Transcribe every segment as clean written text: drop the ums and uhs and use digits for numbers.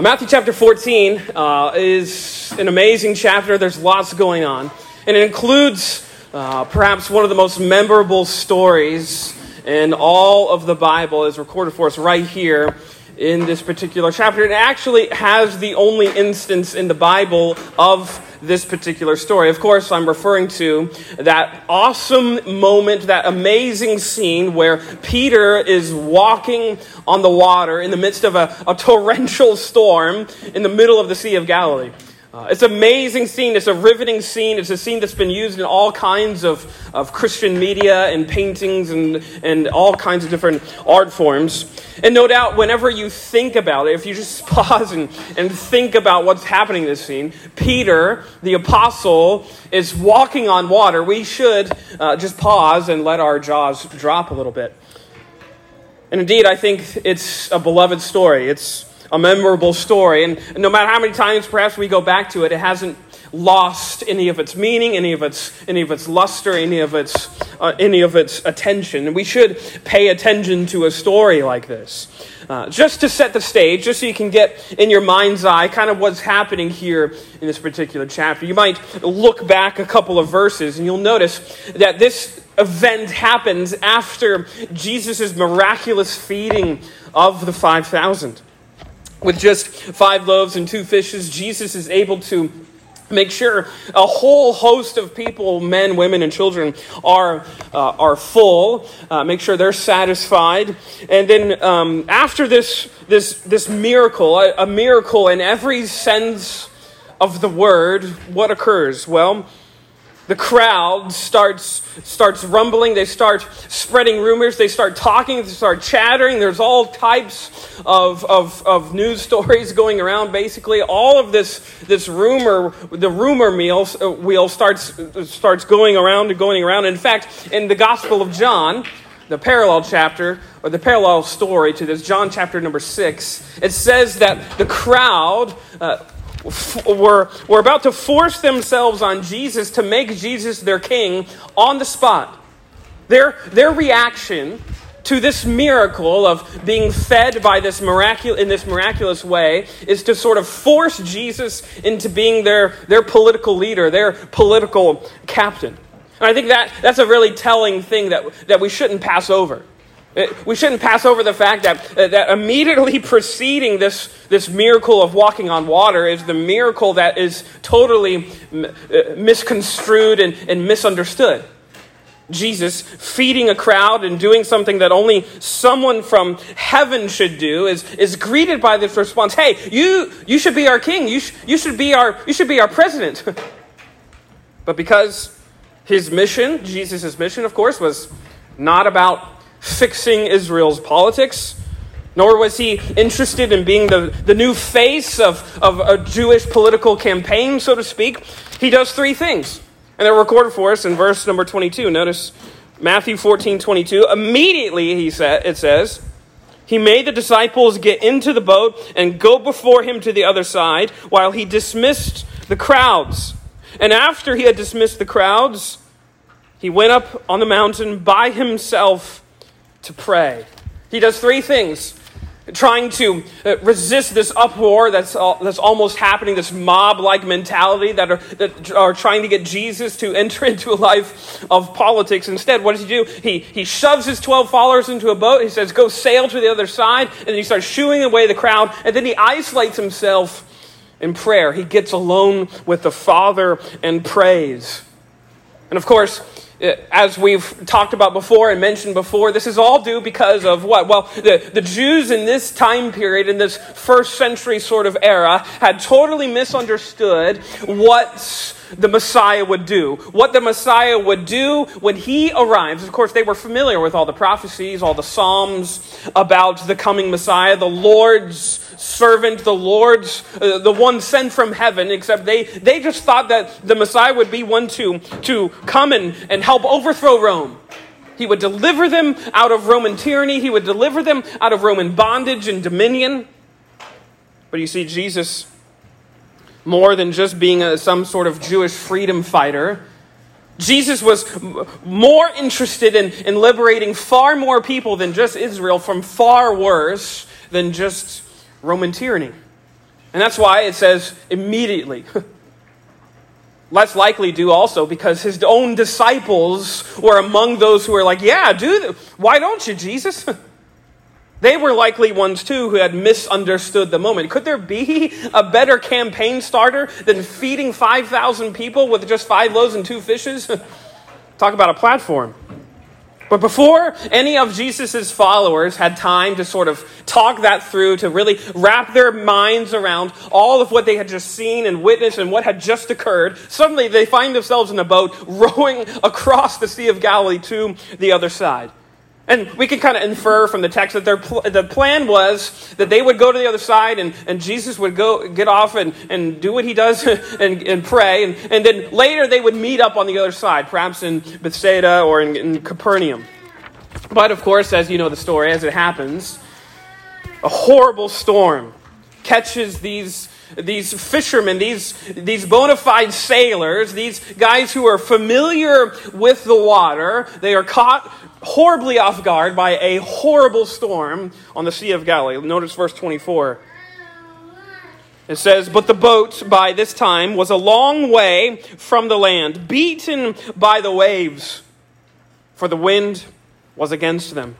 Matthew chapter 14 is an amazing chapter. There's lots going on. And it includes perhaps one of the most memorable stories in all of the Bible is recorded for us right here in this particular chapter. It actually has the only instance in the Bible of this particular story. Of course, I'm referring to that awesome moment, that amazing scene where Peter is walking on the water in the midst of a torrential storm in the middle of the Sea of Galilee. It's an amazing scene. It's a riveting scene. It's a scene that's been used in all kinds of Christian media and paintings and all kinds of different art forms. And no doubt, whenever you think about it, if you just pause and think about what's happening in this scene, Peter, the apostle, is walking on water. We should just pause and let our jaws drop a little bit. And indeed, I think it's a beloved story. It's a memorable story, and no matter how many times perhaps we go back to it, it hasn't lost any of its meaning, any of its luster, any of its attention. And we should pay attention to a story like this, just to set the stage, just so you can get in your mind's eye kind of what's happening here in this particular chapter. You might look back a couple of verses, and you'll notice that this event happens after Jesus' miraculous feeding of the 5,000. With just 5 loaves and 2 fishes, Jesus is able to make sure a whole host of people, men, women, and children, are full. Make sure they're satisfied, and then after this miracle, a miracle in every sense of the word, what occurs? Well, the crowd starts rumbling, they start spreading rumors, they start talking, they start chattering. There's all types of news stories going around, basically. All of this rumor, the rumor wheel starts going around and going around. In fact, in the Gospel of John, the parallel chapter, or the parallel story to this, John chapter number 6, it says that the crowd were about to force themselves on Jesus to make Jesus their king on the spot. Their reaction to this miracle of being fed by this miraculous way is to sort of force Jesus into being their political leader, their political captain. And I think that's a really telling thing that we shouldn't pass over. We shouldn't pass over the fact that immediately preceding this miracle of walking on water is the miracle that is totally misconstrued and misunderstood. Jesus feeding a crowd and doing something that only someone from heaven should do is greeted by this response: "Hey, you should be our king. You should be our president." But because his mission, Jesus' mission, of course, was not about fixing Israel's politics, nor was he interested in being the new face of a Jewish political campaign, so to speak. He does 3 things, and they're recorded for us in verse number 22. Notice Matthew 14:22. Immediately, it says, he made the disciples get into the boat and go before him to the other side while he dismissed the crowds. And after he had dismissed the crowds, he went up on the mountain by himself to pray. He does 3 things, trying to resist this uproar that's almost happening, this mob-like mentality that are trying to get Jesus to enter into a life of politics. Instead, what does he do? He shoves his 12 followers into a boat. He says, "Go sail to the other side," and then he starts shooing away the crowd, and then he isolates himself in prayer. He gets alone with the Father and prays. And of course, as we've talked about before and mentioned before, this is all due because of what? Well, the Jews in this time period, in this first century sort of era, had totally misunderstood what the Messiah would do. What the Messiah would do when he arrives. Of course, they were familiar with all the prophecies, all the Psalms about the coming Messiah, the Lord's servant, the one sent from heaven, except they just thought that the Messiah would be one to come and help overthrow Rome. He would deliver them out of Roman tyranny. He would deliver them out of Roman bondage and dominion. But you see, Jesus, more than just being some sort of Jewish freedom fighter, Jesus was more interested in liberating far more people than just Israel from far worse than just Roman tyranny. And that's why it says immediately. Less likely do also because his own disciples were among those who were like, yeah, why don't you, Jesus? They were likely ones too who had misunderstood the moment. Could there be a better campaign starter than feeding 5,000 people with just 5 loaves and 2 fishes? Talk about a platform. But before any of Jesus' followers had time to sort of talk that through, to really wrap their minds around all of what they had just seen and witnessed and what had just occurred, suddenly they find themselves in a boat rowing across the Sea of Galilee to the other side. And we can kind of infer from the text that the plan was that they would go to the other side and Jesus would go get off and do what he does and pray. And then later they would meet up on the other side, perhaps in Bethsaida or in Capernaum. But of course, as you know the story, as it happens, a horrible storm catches these fishermen, these bona fide sailors, these guys who are familiar with the water. They are caught horribly off guard by a horrible storm on the Sea of Galilee. Notice verse 24. It says, but the boat by this time was a long way from the land, beaten by the waves, for the wind was against them.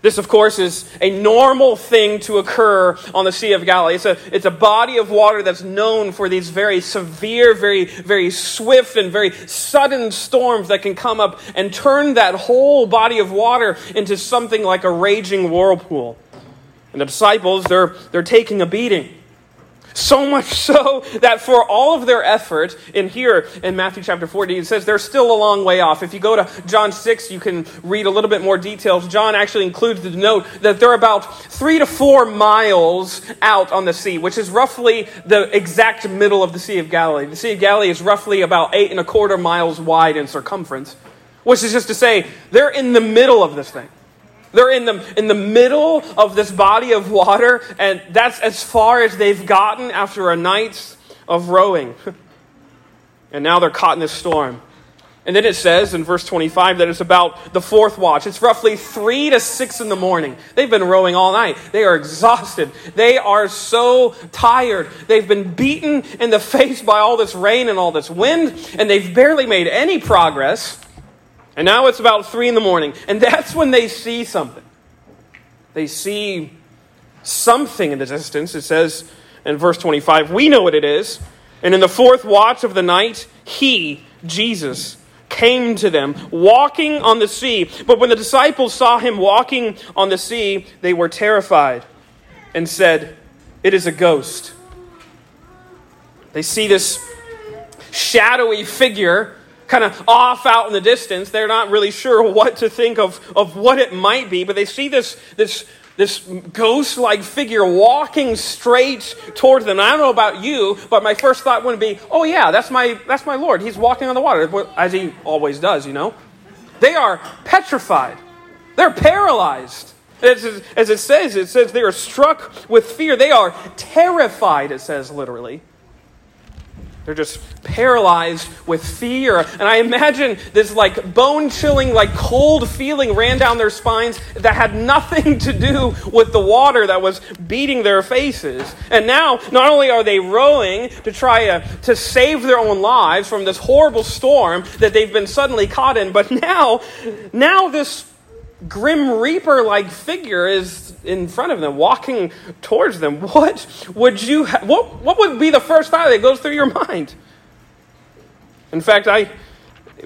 This, of course, is a normal thing to occur on the Sea of Galilee. It's a body of water that's known for these very severe, very, very swift and very sudden storms that can come up and turn that whole body of water into something like a raging whirlpool. And the disciples, they're taking a beating. So much so that for all of their effort, in here in Matthew chapter 14, it says they're still a long way off. If you go to John 6, you can read a little bit more details. John actually includes the note that they're about 3 to 4 miles out on the sea, which is roughly the exact middle of the Sea of Galilee. The Sea of Galilee is roughly about 8.25 miles wide in circumference, which is just to say they're in the middle of this thing. They're in the middle of this body of water, and that's as far as they've gotten after a night of rowing. And now they're caught in this storm. And then it says in verse 25 that it's about the fourth watch. It's roughly 3 to 6 in the morning. They've been rowing all night. They are exhausted. They are so tired. They've been beaten in the face by all this rain and all this wind, and they've barely made any progress. And now it's about 3 in the morning. And that's when they see something. They see something in the distance. It says in verse 25, we know what it is. And in the fourth watch of the night, he, Jesus, came to them walking on the sea. But when the disciples saw him walking on the sea, they were terrified and said, it is a ghost. They see this shadowy figure kind of off out in the distance. They're not really sure what to think of what it might be, but they see this ghost-like figure walking straight towards them. And I don't know about you, but my first thought wouldn't be, oh yeah, that's my Lord. He's walking on the water, as he always does, you know. They are petrified. They're paralyzed. As it says they are struck with fear. They are terrified, it says literally. They're just paralyzed with fear. And I imagine this like bone-chilling, like cold feeling ran down their spines that had nothing to do with the water that was beating their faces. And now, not only are they rowing to try to save their own lives from this horrible storm that they've been suddenly caught in, but now this grim reaper-like figure is in front of them, walking towards them. What would be the first thought that goes through your mind? In fact,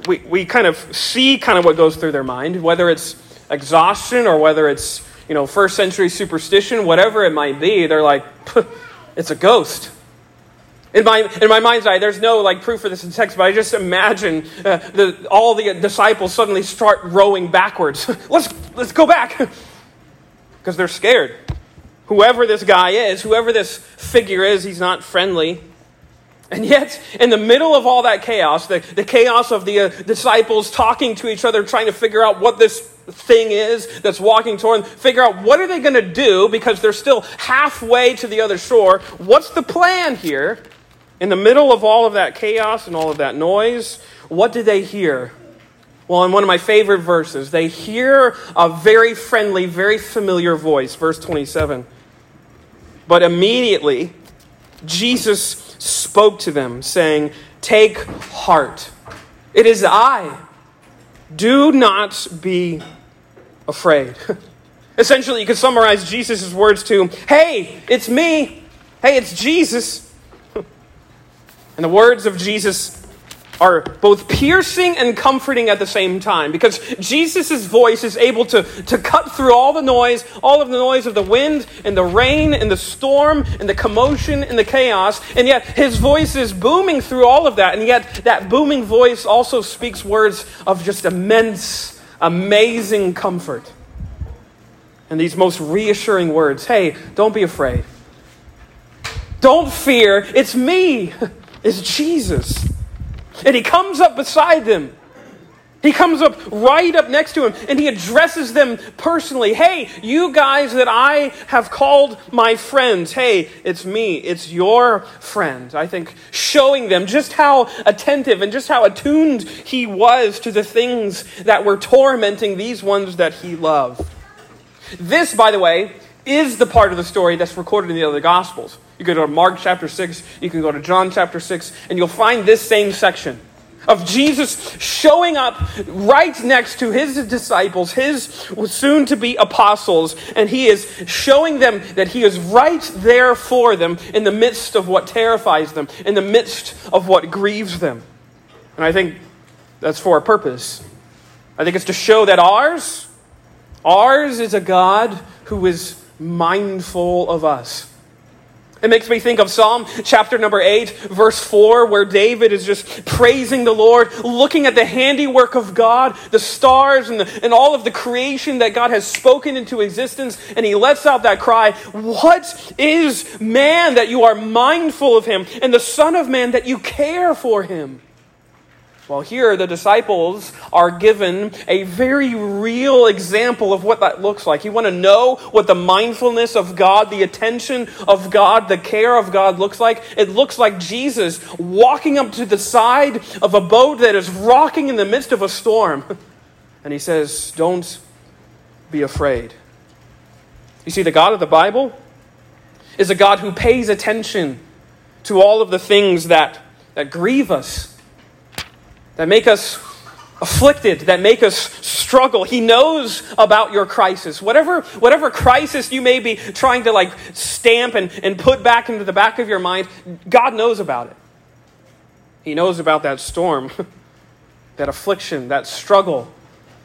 we kind of see kind of what goes through their mind, whether it's exhaustion or whether it's, you know, first century superstition, whatever it might be. They're like, it's a ghost. In my mind's eye, there's no like proof for this in text, but I just imagine all the disciples suddenly start rowing backwards. Let's go back, because they're scared. Whoever this guy is, whoever this figure is, he's not friendly. And yet, in the middle of all that chaos, the chaos of the disciples talking to each other, trying to figure out what this thing is that's walking toward them, figure out what are they going to do because they're still halfway to the other shore. What's the plan here? In the middle of all of that chaos and all of that noise, what did they hear? Well, in one of my favorite verses, they hear a very friendly, very familiar voice. Verse 27. But immediately Jesus spoke to them, saying, "Take heart. It is I. Do not be afraid." Essentially, you could summarize Jesus' words to, "Hey, it's me. Hey, it's Jesus." And the words of Jesus are both piercing and comforting at the same time, because Jesus' voice is able to cut through all of the noise of the wind and the rain and the storm and the commotion and the chaos. And yet his voice is booming through all of that. And yet that booming voice also speaks words of just immense, amazing comfort. And these most reassuring words, "Hey, don't be afraid. Don't fear. It's me. It's Jesus." And he comes up beside them. He comes up right up next to him, and he addresses them personally. "Hey, you guys that I have called my friends. Hey, it's me. It's your friend." I think showing them just how attentive and just how attuned he was to the things that were tormenting these ones that he loved. This, by the way, is the part of the story that's recorded in the other Gospels. You can go to Mark chapter 6, you can go to John chapter 6, and you'll find this same section of Jesus showing up right next to his disciples, his soon-to-be apostles, and he is showing them that he is right there for them in the midst of what terrifies them, in the midst of what grieves them. And I think that's for a purpose. I think it's to show that ours is a God who is mindful of us. It makes me think of Psalm chapter number 8, verse 4, where David is just praising the Lord, looking at the handiwork of God, the stars and all of the creation that God has spoken into existence, and he lets out that cry, "What is man that you are mindful of him, and the Son of Man that you care for him?" Well, here the disciples are given a very real example of what that looks like. You want to know what the mindfulness of God, the attention of God, the care of God looks like? It looks like Jesus walking up to the side of a boat that is rocking in the midst of a storm. And he says, "Don't be afraid." You see, the God of the Bible is a God who pays attention to all of the things that grieve us, that make us afflicted, that make us struggle. He knows about your crisis. Whatever crisis you may be trying to stamp and put back into the back of your mind, God knows about it. He knows about that storm, that affliction, that struggle,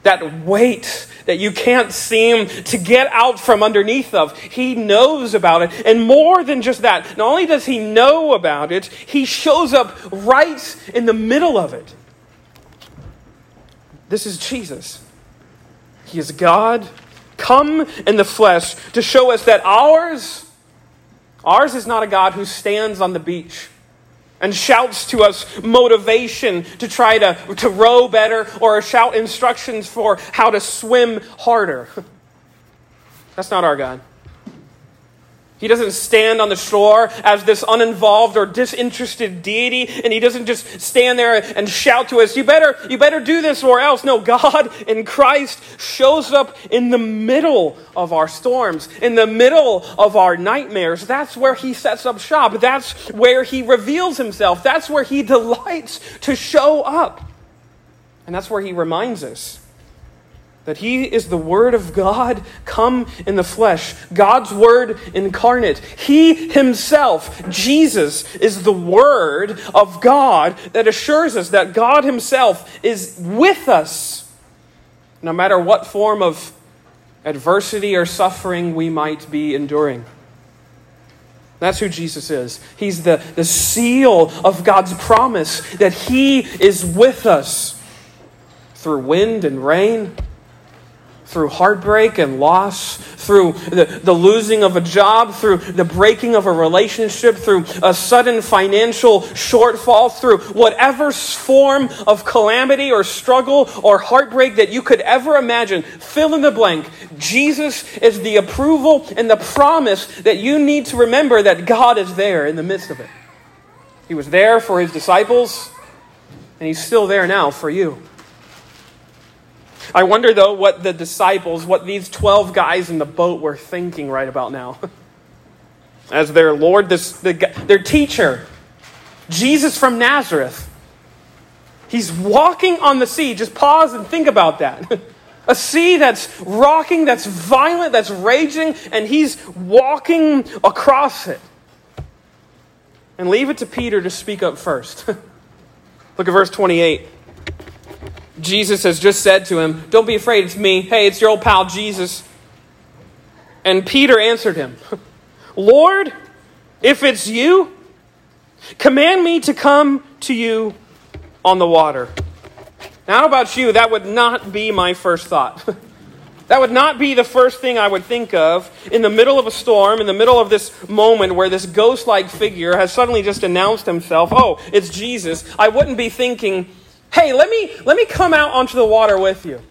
that weight that you can't seem to get out from underneath of. He knows about it. And more than just that, not only does he know about it, he shows up right in the middle of it. This is Jesus. He is God, come in the flesh, to show us that ours is not a God who stands on the beach and shouts to us motivation to try to row better or shout instructions for how to swim harder. That's not our God. He doesn't stand on the shore as this uninvolved or disinterested deity, and he doesn't just stand there and shout to us, you better do this or else. No, God in Christ shows up in the middle of our storms, in the middle of our nightmares. That's where he sets up shop. That's where he reveals himself. That's where he delights to show up. And that's where he reminds us that he is the Word of God come in the flesh, God's Word incarnate. He himself, Jesus, is the Word of God that assures us that God himself is with us, no matter what form of adversity or suffering we might be enduring. That's who Jesus is. He's the seal of God's promise that he is with us through wind and rain, through heartbreak and loss, through the losing of a job, through the breaking of a relationship, through a sudden financial shortfall, through whatever form of calamity or struggle or heartbreak that you could ever imagine, fill in the blank. Jesus is the approval and the promise that you need to remember that God is there in the midst of it. He was there for his disciples, and he's still there now for you. I wonder, though, what the disciples, what these 12 guys in the boat were thinking right about now. as their Lord, their teacher, Jesus from Nazareth. He's walking on the sea. Just pause and think about that. A sea that's rocking, that's violent, that's raging, and he's walking across it. And leave it to Peter to speak up first. Look at verse 28. Jesus has just said to him, "Don't be afraid, it's me. Hey, it's your old pal, Jesus." And Peter answered him, "Lord, if it's you, command me to come to you on the water." Now, I don't know about you, that would not be my first thought. That would not be the first thing I would think of in the middle of a storm, in the middle of this moment where this ghost-like figure has suddenly just announced himself. Oh, it's Jesus. I wouldn't be thinking, hey, let me come out onto the water with you.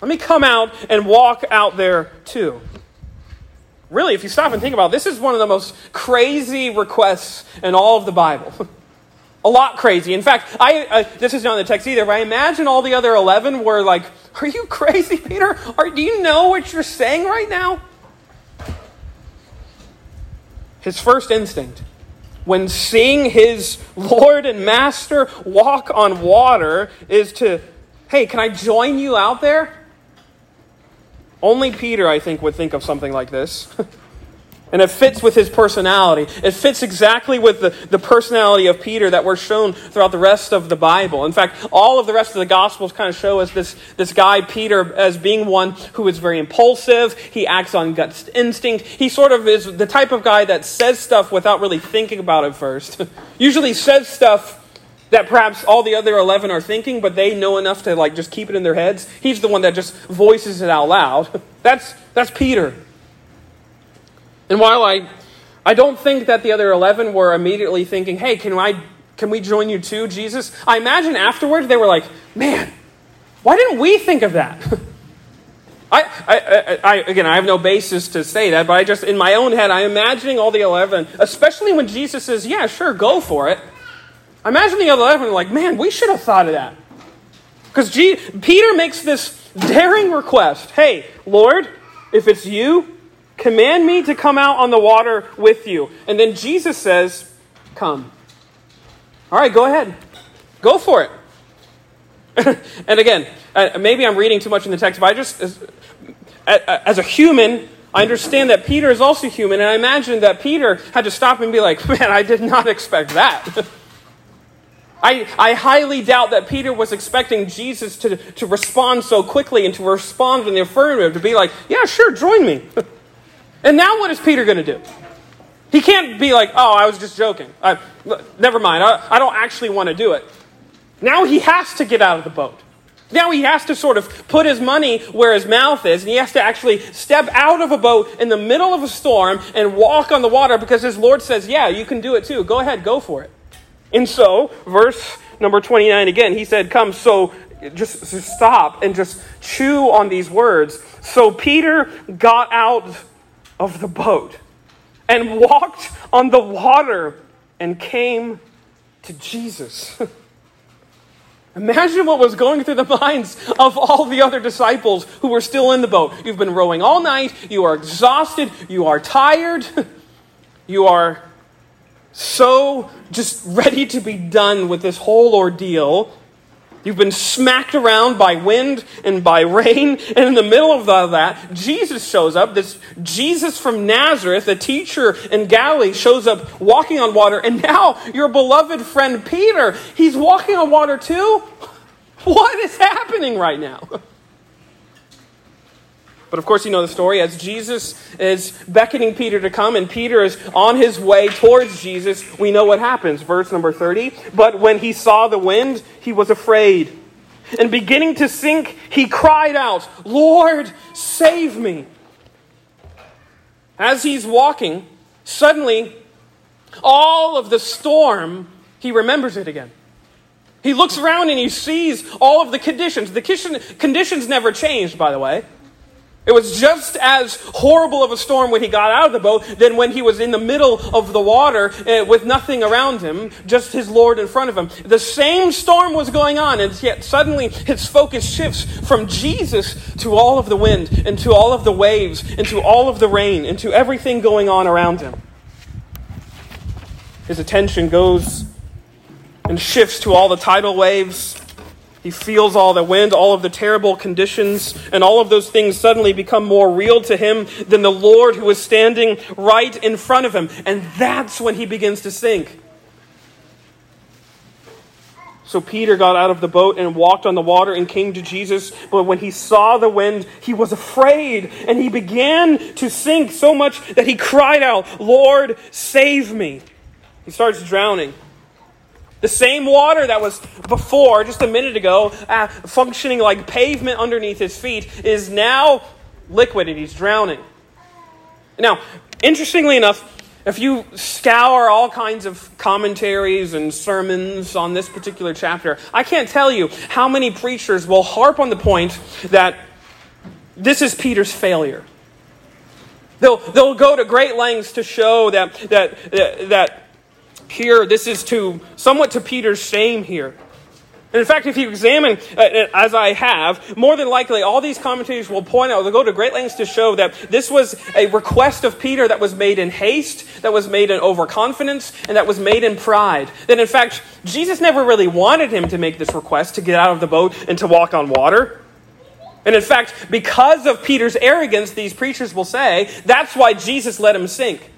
Let me come out and walk out there too. Really, if you stop and think about it, this is one of the most crazy requests in all of the Bible. A lot crazy. In fact, I this is not in the text either, but I imagine all the other 11 were like, "Are you crazy, Peter? Do you know what you're saying right now?" His first instinct, when seeing his Lord and Master walk on water, is to, "Hey, can I join you out there?" Only Peter, I think, would think of something like this. And it fits with his personality. It fits exactly with the personality of Peter that we're shown throughout the rest of the Bible. In fact, all of the rest of the Gospels kind of show us this guy, Peter, as being one who is very impulsive. He acts on gut instinct. He sort of is the type of guy that says stuff without really thinking about it first. Usually says stuff that perhaps all the other 11 are thinking, but they know enough to like just keep it in their heads. He's the one that just voices it out loud. That's Peter. And while I don't think that the other 11 were immediately thinking, "Hey, can we join you too, Jesus?" I imagine afterwards they were like, "Man, why didn't we think of that?" I have no basis to say that, but I just, in my own head, I'm imagining all the 11, especially when Jesus says, "Yeah, sure, go for it." I imagine the other 11 were like, "Man, we should have thought of that." Because Peter makes this daring request. "Hey, Lord, if it's you, command me to come out on the water with you." And then Jesus says, "Come." All right, go ahead. Go for it. And again, maybe I'm reading too much in the text, but I just, as a human, I understand that Peter is also human. And I imagine that Peter had to stop and be like, "Man, I did not expect that." I highly doubt that Peter was expecting Jesus to respond so quickly and to respond in the affirmative, to be like, "Yeah, sure, join me." And now what is Peter going to do? He can't be like, "Oh, I was just joking. Never mind. I don't actually want to do it." Now he has to get out of the boat. Now he has to sort of put his money where his mouth is, and he has to actually step out of a boat in the middle of a storm and walk on the water because his Lord says, "Yeah, you can do it too. Go ahead, go for it." And so, verse number 29 again, he said, "Come." So just stop and just chew on these words. So Peter got out of the boat and walked on the water and came to Jesus. Imagine what was going through the minds of all the other disciples who were still in the boat. You've been rowing all night. You are exhausted. You are tired. You are so just ready to be done with this whole ordeal. You've been smacked around by wind and by rain. And in the middle of all that, Jesus shows up. This Jesus from Nazareth, a teacher in Galilee, shows up walking on water. And now your beloved friend Peter, he's walking on water too? What is happening right now? But of course, you know the story. As Jesus is beckoning Peter to come and Peter is on his way towards Jesus, we know what happens. Verse number 30, "But when he saw the wind, he was afraid. And beginning to sink, he cried out, 'Lord, save me.'" As he's walking, suddenly, all of the storm, he remembers it again. He looks around and he sees all of the conditions. The conditions never changed, by the way. It was just as horrible of a storm when he got out of the boat than when he was in the middle of the water with nothing around him, just his Lord in front of him. The same storm was going on, and yet suddenly his focus shifts from Jesus to all of the wind and to all of the waves and to all of the rain and to everything going on around him. His attention goes and shifts to all the tidal waves. He feels all the wind, all of the terrible conditions, and all of those things suddenly become more real to him than the Lord who is standing right in front of him. And that's when he begins to sink. So Peter got out of the boat and walked on the water and came to Jesus. But when he saw the wind, he was afraid, and he began to sink so much that he cried out, "Lord, save me." He starts drowning. The same water that was before, just a minute ago, functioning like pavement underneath his feet, is now liquid, and he's drowning. Now, interestingly enough, if you scour all kinds of commentaries and sermons on this particular chapter, I can't tell you how many preachers will harp on the point that this is Peter's failure. They'll go to great lengths to show that here, this is somewhat to Peter's shame here. And in fact, if you examine, as I have, more than likely all these commentators will point out, they'll go to great lengths to show that this was a request of Peter that was made in haste, that was made in overconfidence, and that was made in pride. That in fact, Jesus never really wanted him to make this request to get out of the boat and to walk on water. And in fact, because of Peter's arrogance, these preachers will say, that's why Jesus let him sink.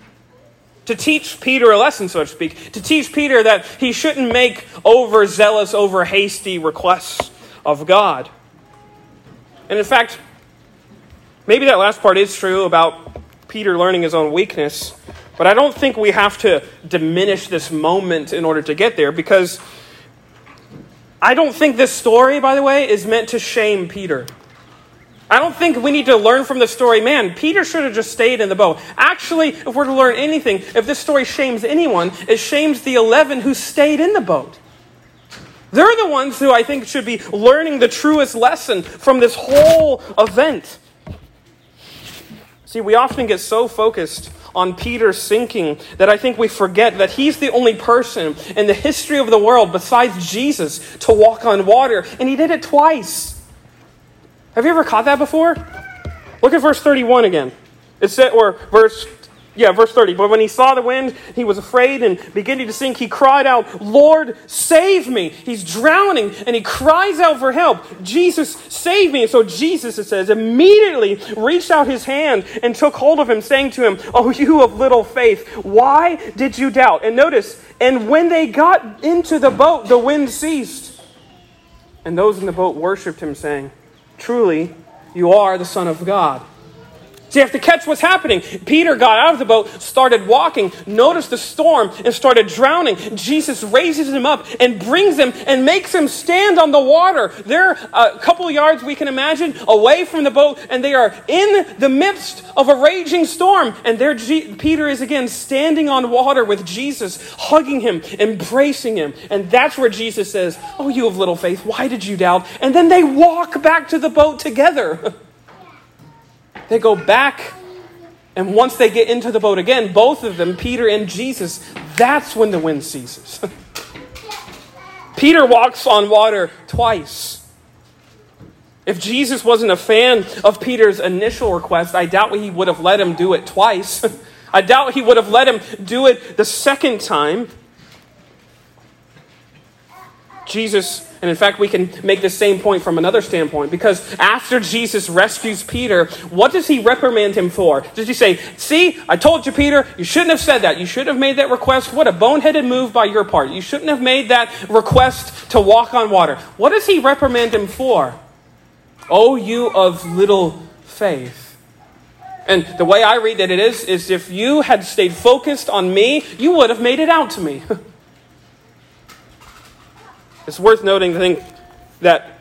To teach Peter a lesson, so to speak. To teach Peter that he shouldn't make overzealous, over-hasty requests of God. And in fact, maybe that last part is true about Peter learning his own weakness, but I don't think we have to diminish this moment in order to get there, because I don't think this story, by the way, is meant to shame Peter. I don't think we need to learn from the story, man, Peter should have just stayed in the boat. Actually, if we're to learn anything, if this story shames anyone, it shames the 11 who stayed in the boat. They're the ones who I think should be learning the truest lesson from this whole event. See, we often get so focused on Peter sinking that I think we forget that he's the only person in the history of the world besides Jesus to walk on water, and he did it twice. Have you ever caught that before? Look at verse 31 again. It said, verse 30. But when he saw the wind, he was afraid, and beginning to sink, he cried out, "Lord, save me." He's drowning, and he cries out for help. "Jesus, save me." And so Jesus, it says, immediately reached out his hand and took hold of him, saying to him, "Oh, you of little faith, why did you doubt?" And notice, and when they got into the boat, the wind ceased. And those in the boat worshipped him, saying, "Truly, you are the Son of God." So you have to catch what's happening. Peter got out of the boat, started walking, noticed the storm, and started drowning. Jesus raises him up and brings him and makes him stand on the water. They're a couple yards, we can imagine, away from the boat, and they are in the midst of a raging storm. And there Peter is again standing on water with Jesus, hugging him, embracing him. And that's where Jesus says, "Oh, you of little faith, why did you doubt?" And then they walk back to the boat together. They go back, and once they get into the boat again, both of them, Peter and Jesus, that's when the wind ceases. Peter walks on water twice. If Jesus wasn't a fan of Peter's initial request, I doubt he would have let him do it twice. I doubt he would have let him do it the second time. Jesus, and in fact, we can make the same point from another standpoint, because after Jesus rescues Peter, what does he reprimand him for? Does he say, "See, I told you, Peter, you shouldn't have said that. You shouldn't have made that request. What a boneheaded move by your part. You shouldn't have made that request to walk on water." What does he reprimand him for? "Oh, you of little faith." And the way I read that it is if you had stayed focused on me, you would have made it out to me. It's worth noting, I think, that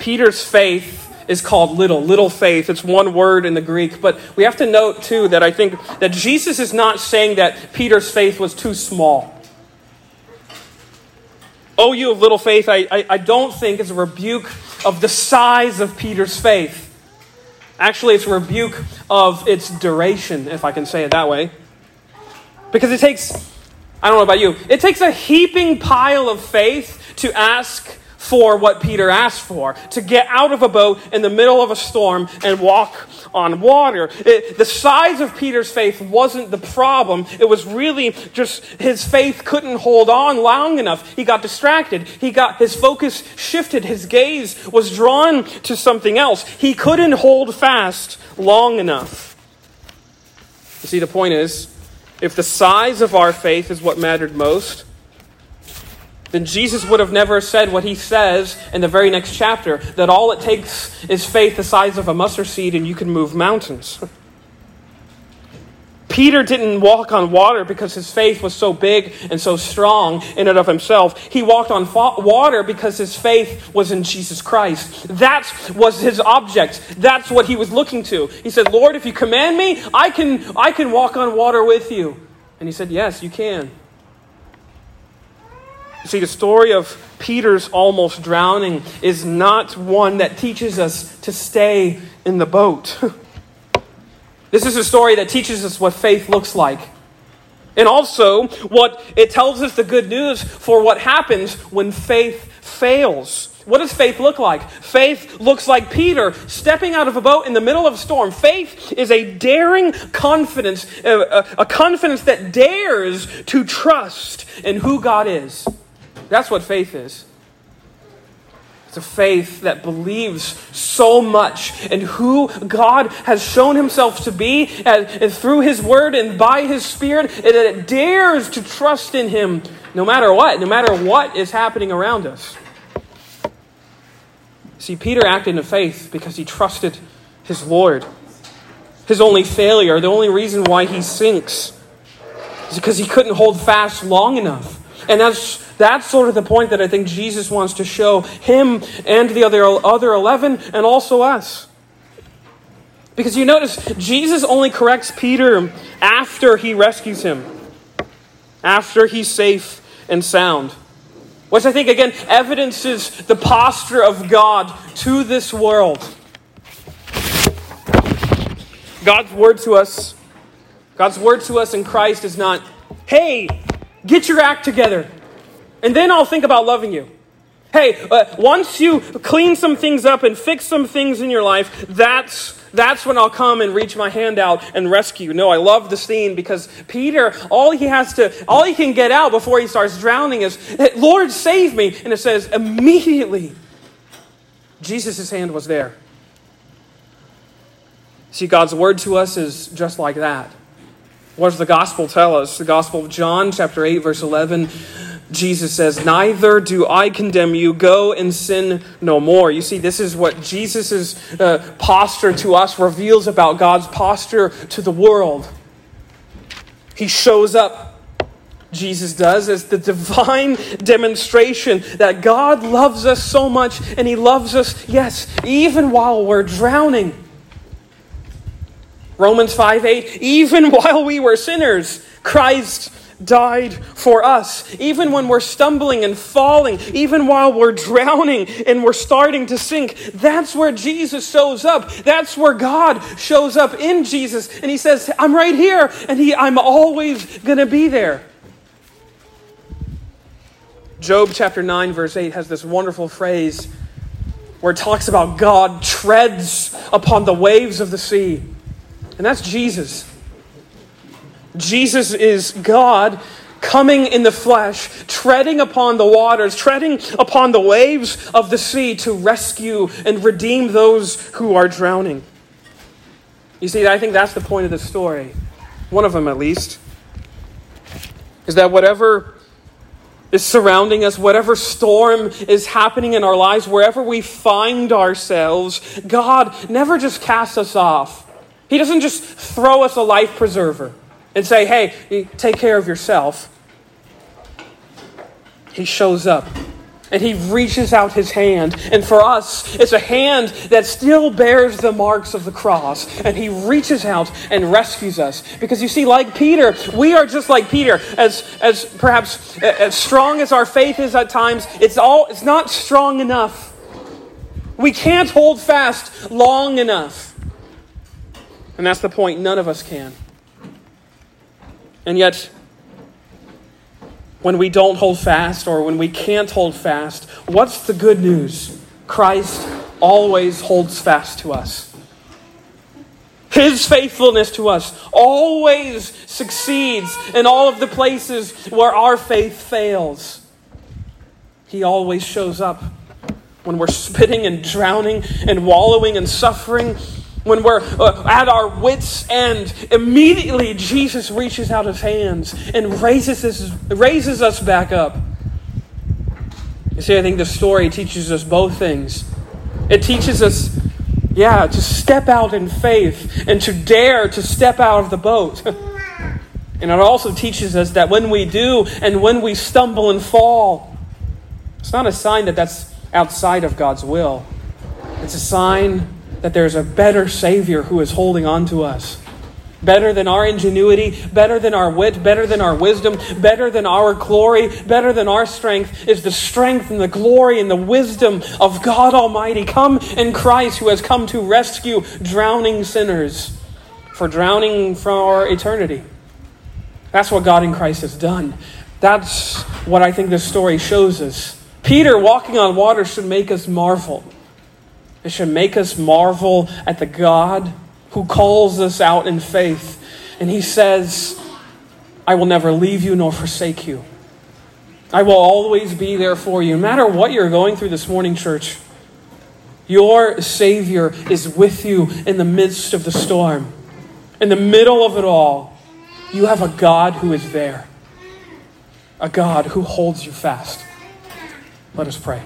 Peter's faith is called little faith. It's one word in the Greek. But we have to note, too, that I think that Jesus is not saying that Peter's faith was too small. "Oh, you of little faith," I don't think is a rebuke of the size of Peter's faith. Actually, it's a rebuke of its duration, if I can say it that way. Because it takes, I don't know about you, it takes a heaping pile of faith to ask for what Peter asked for, to get out of a boat in the middle of a storm and walk on water. The size of Peter's faith wasn't the problem. It was really just his faith couldn't hold on long enough. He got distracted. His focus shifted. His gaze was drawn to something else. He couldn't hold fast long enough. You see, the point is, if the size of our faith is what mattered most, then Jesus would have never said what he says in the very next chapter, that all it takes is faith the size of a mustard seed and you can move mountains. Peter didn't walk on water because his faith was so big and so strong in and of himself. He walked on water because his faith was in Jesus Christ. That was his object. That's what he was looking to. He said, Lord, if you command me, I can walk on water with you. And he said, yes, you can. See, the story of Peter's almost drowning is not one that teaches us to stay in the boat. This is a story that teaches us what faith looks like. And also, what it tells us the good news for what happens when faith fails. What does faith look like? Faith looks like Peter stepping out of a boat in the middle of a storm. Faith is a daring confidence, a confidence that dares to trust in who God is. That's what faith is. It's a faith that believes so much in who God has shown himself to be and through his word and by his spirit, and that it dares to trust in him no matter what is happening around us. See, Peter acted in faith because he trusted his Lord. His only failure, the only reason why he sinks, is because he couldn't hold fast long enough. And that's sort of the point that I think Jesus wants to show him and the other 11 and also us. Because you notice, Jesus only corrects Peter after he rescues him. After he's safe and sound. Which I think, again, evidences the posture of God to this world. God's word to us in Christ is not, hey, get your act together, and then I'll think about loving you. Hey, once you clean some things up and fix some things in your life, that's when I'll come and reach my hand out and rescue. No, I love the scene because Peter, all he can get out before he starts drowning is, Lord, save me. And it says, immediately, Jesus' hand was there. See, God's word to us is just like that. What does the gospel tell us? The gospel of John, chapter 8, verse 11, Jesus says, neither do I condemn you, go and sin no more. You see, this is what Jesus' posture to us reveals about God's posture to the world. He shows up, Jesus does, as the divine demonstration that God loves us so much, and he loves us, yes, even while we're drowning. Romans 5:8, even while we were sinners, Christ died for us. Even when we're stumbling and falling, even while we're drowning and we're starting to sink, that's where Jesus shows up. That's where God shows up in Jesus. And he says, I'm right here. And I'm always going to be there. Job chapter 9, verse 8 has this wonderful phrase where it talks about God treads upon the waves of the sea. And that's Jesus. Jesus is God coming in the flesh, treading upon the waters, treading upon the waves of the sea to rescue and redeem those who are drowning. You see, I think that's the point of the story. One of them, at least, is that whatever is surrounding us, whatever storm is happening in our lives, wherever we find ourselves, God never just casts us off. He doesn't just throw us a life preserver and say, hey, take care of yourself. He shows up and he reaches out his hand. And for us, it's a hand that still bears the marks of the cross. And he reaches out and rescues us. Because you see, like Peter, we are just like Peter. As perhaps as strong as our faith is at times, it's not strong enough. We can't hold fast long enough. And that's the point. None of us can. And yet, when we don't hold fast or when we can't hold fast, what's the good news? Christ always holds fast to us. His faithfulness to us always succeeds in all of the places where our faith fails. He always shows up when we're spitting and drowning and wallowing and suffering, when we're at our wits' end. Immediately Jesus reaches out his hands and raises us back up. You see, I think the story teaches us both things. It teaches us, to step out in faith and to dare to step out of the boat. And it also teaches us that when we do and when we stumble and fall, it's not a sign that that's outside of God's will. It's a sign that there's a better Savior who is holding on to us. Better than our ingenuity, better than our wit, better than our wisdom, better than our glory, better than our strength is the strength and the glory and the wisdom of God Almighty. Come in Christ who has come to rescue drowning sinners for drowning for eternity. That's what God in Christ has done. That's what I think this story shows us. Peter walking on water should make us marvel. It should make us marvel at the God who calls us out in faith. And he says, I will never leave you nor forsake you. I will always be there for you. No matter what you're going through this morning, church, your Savior is with you in the midst of the storm. In the middle of it all, you have a God who is there. A God who holds you fast. Let us pray.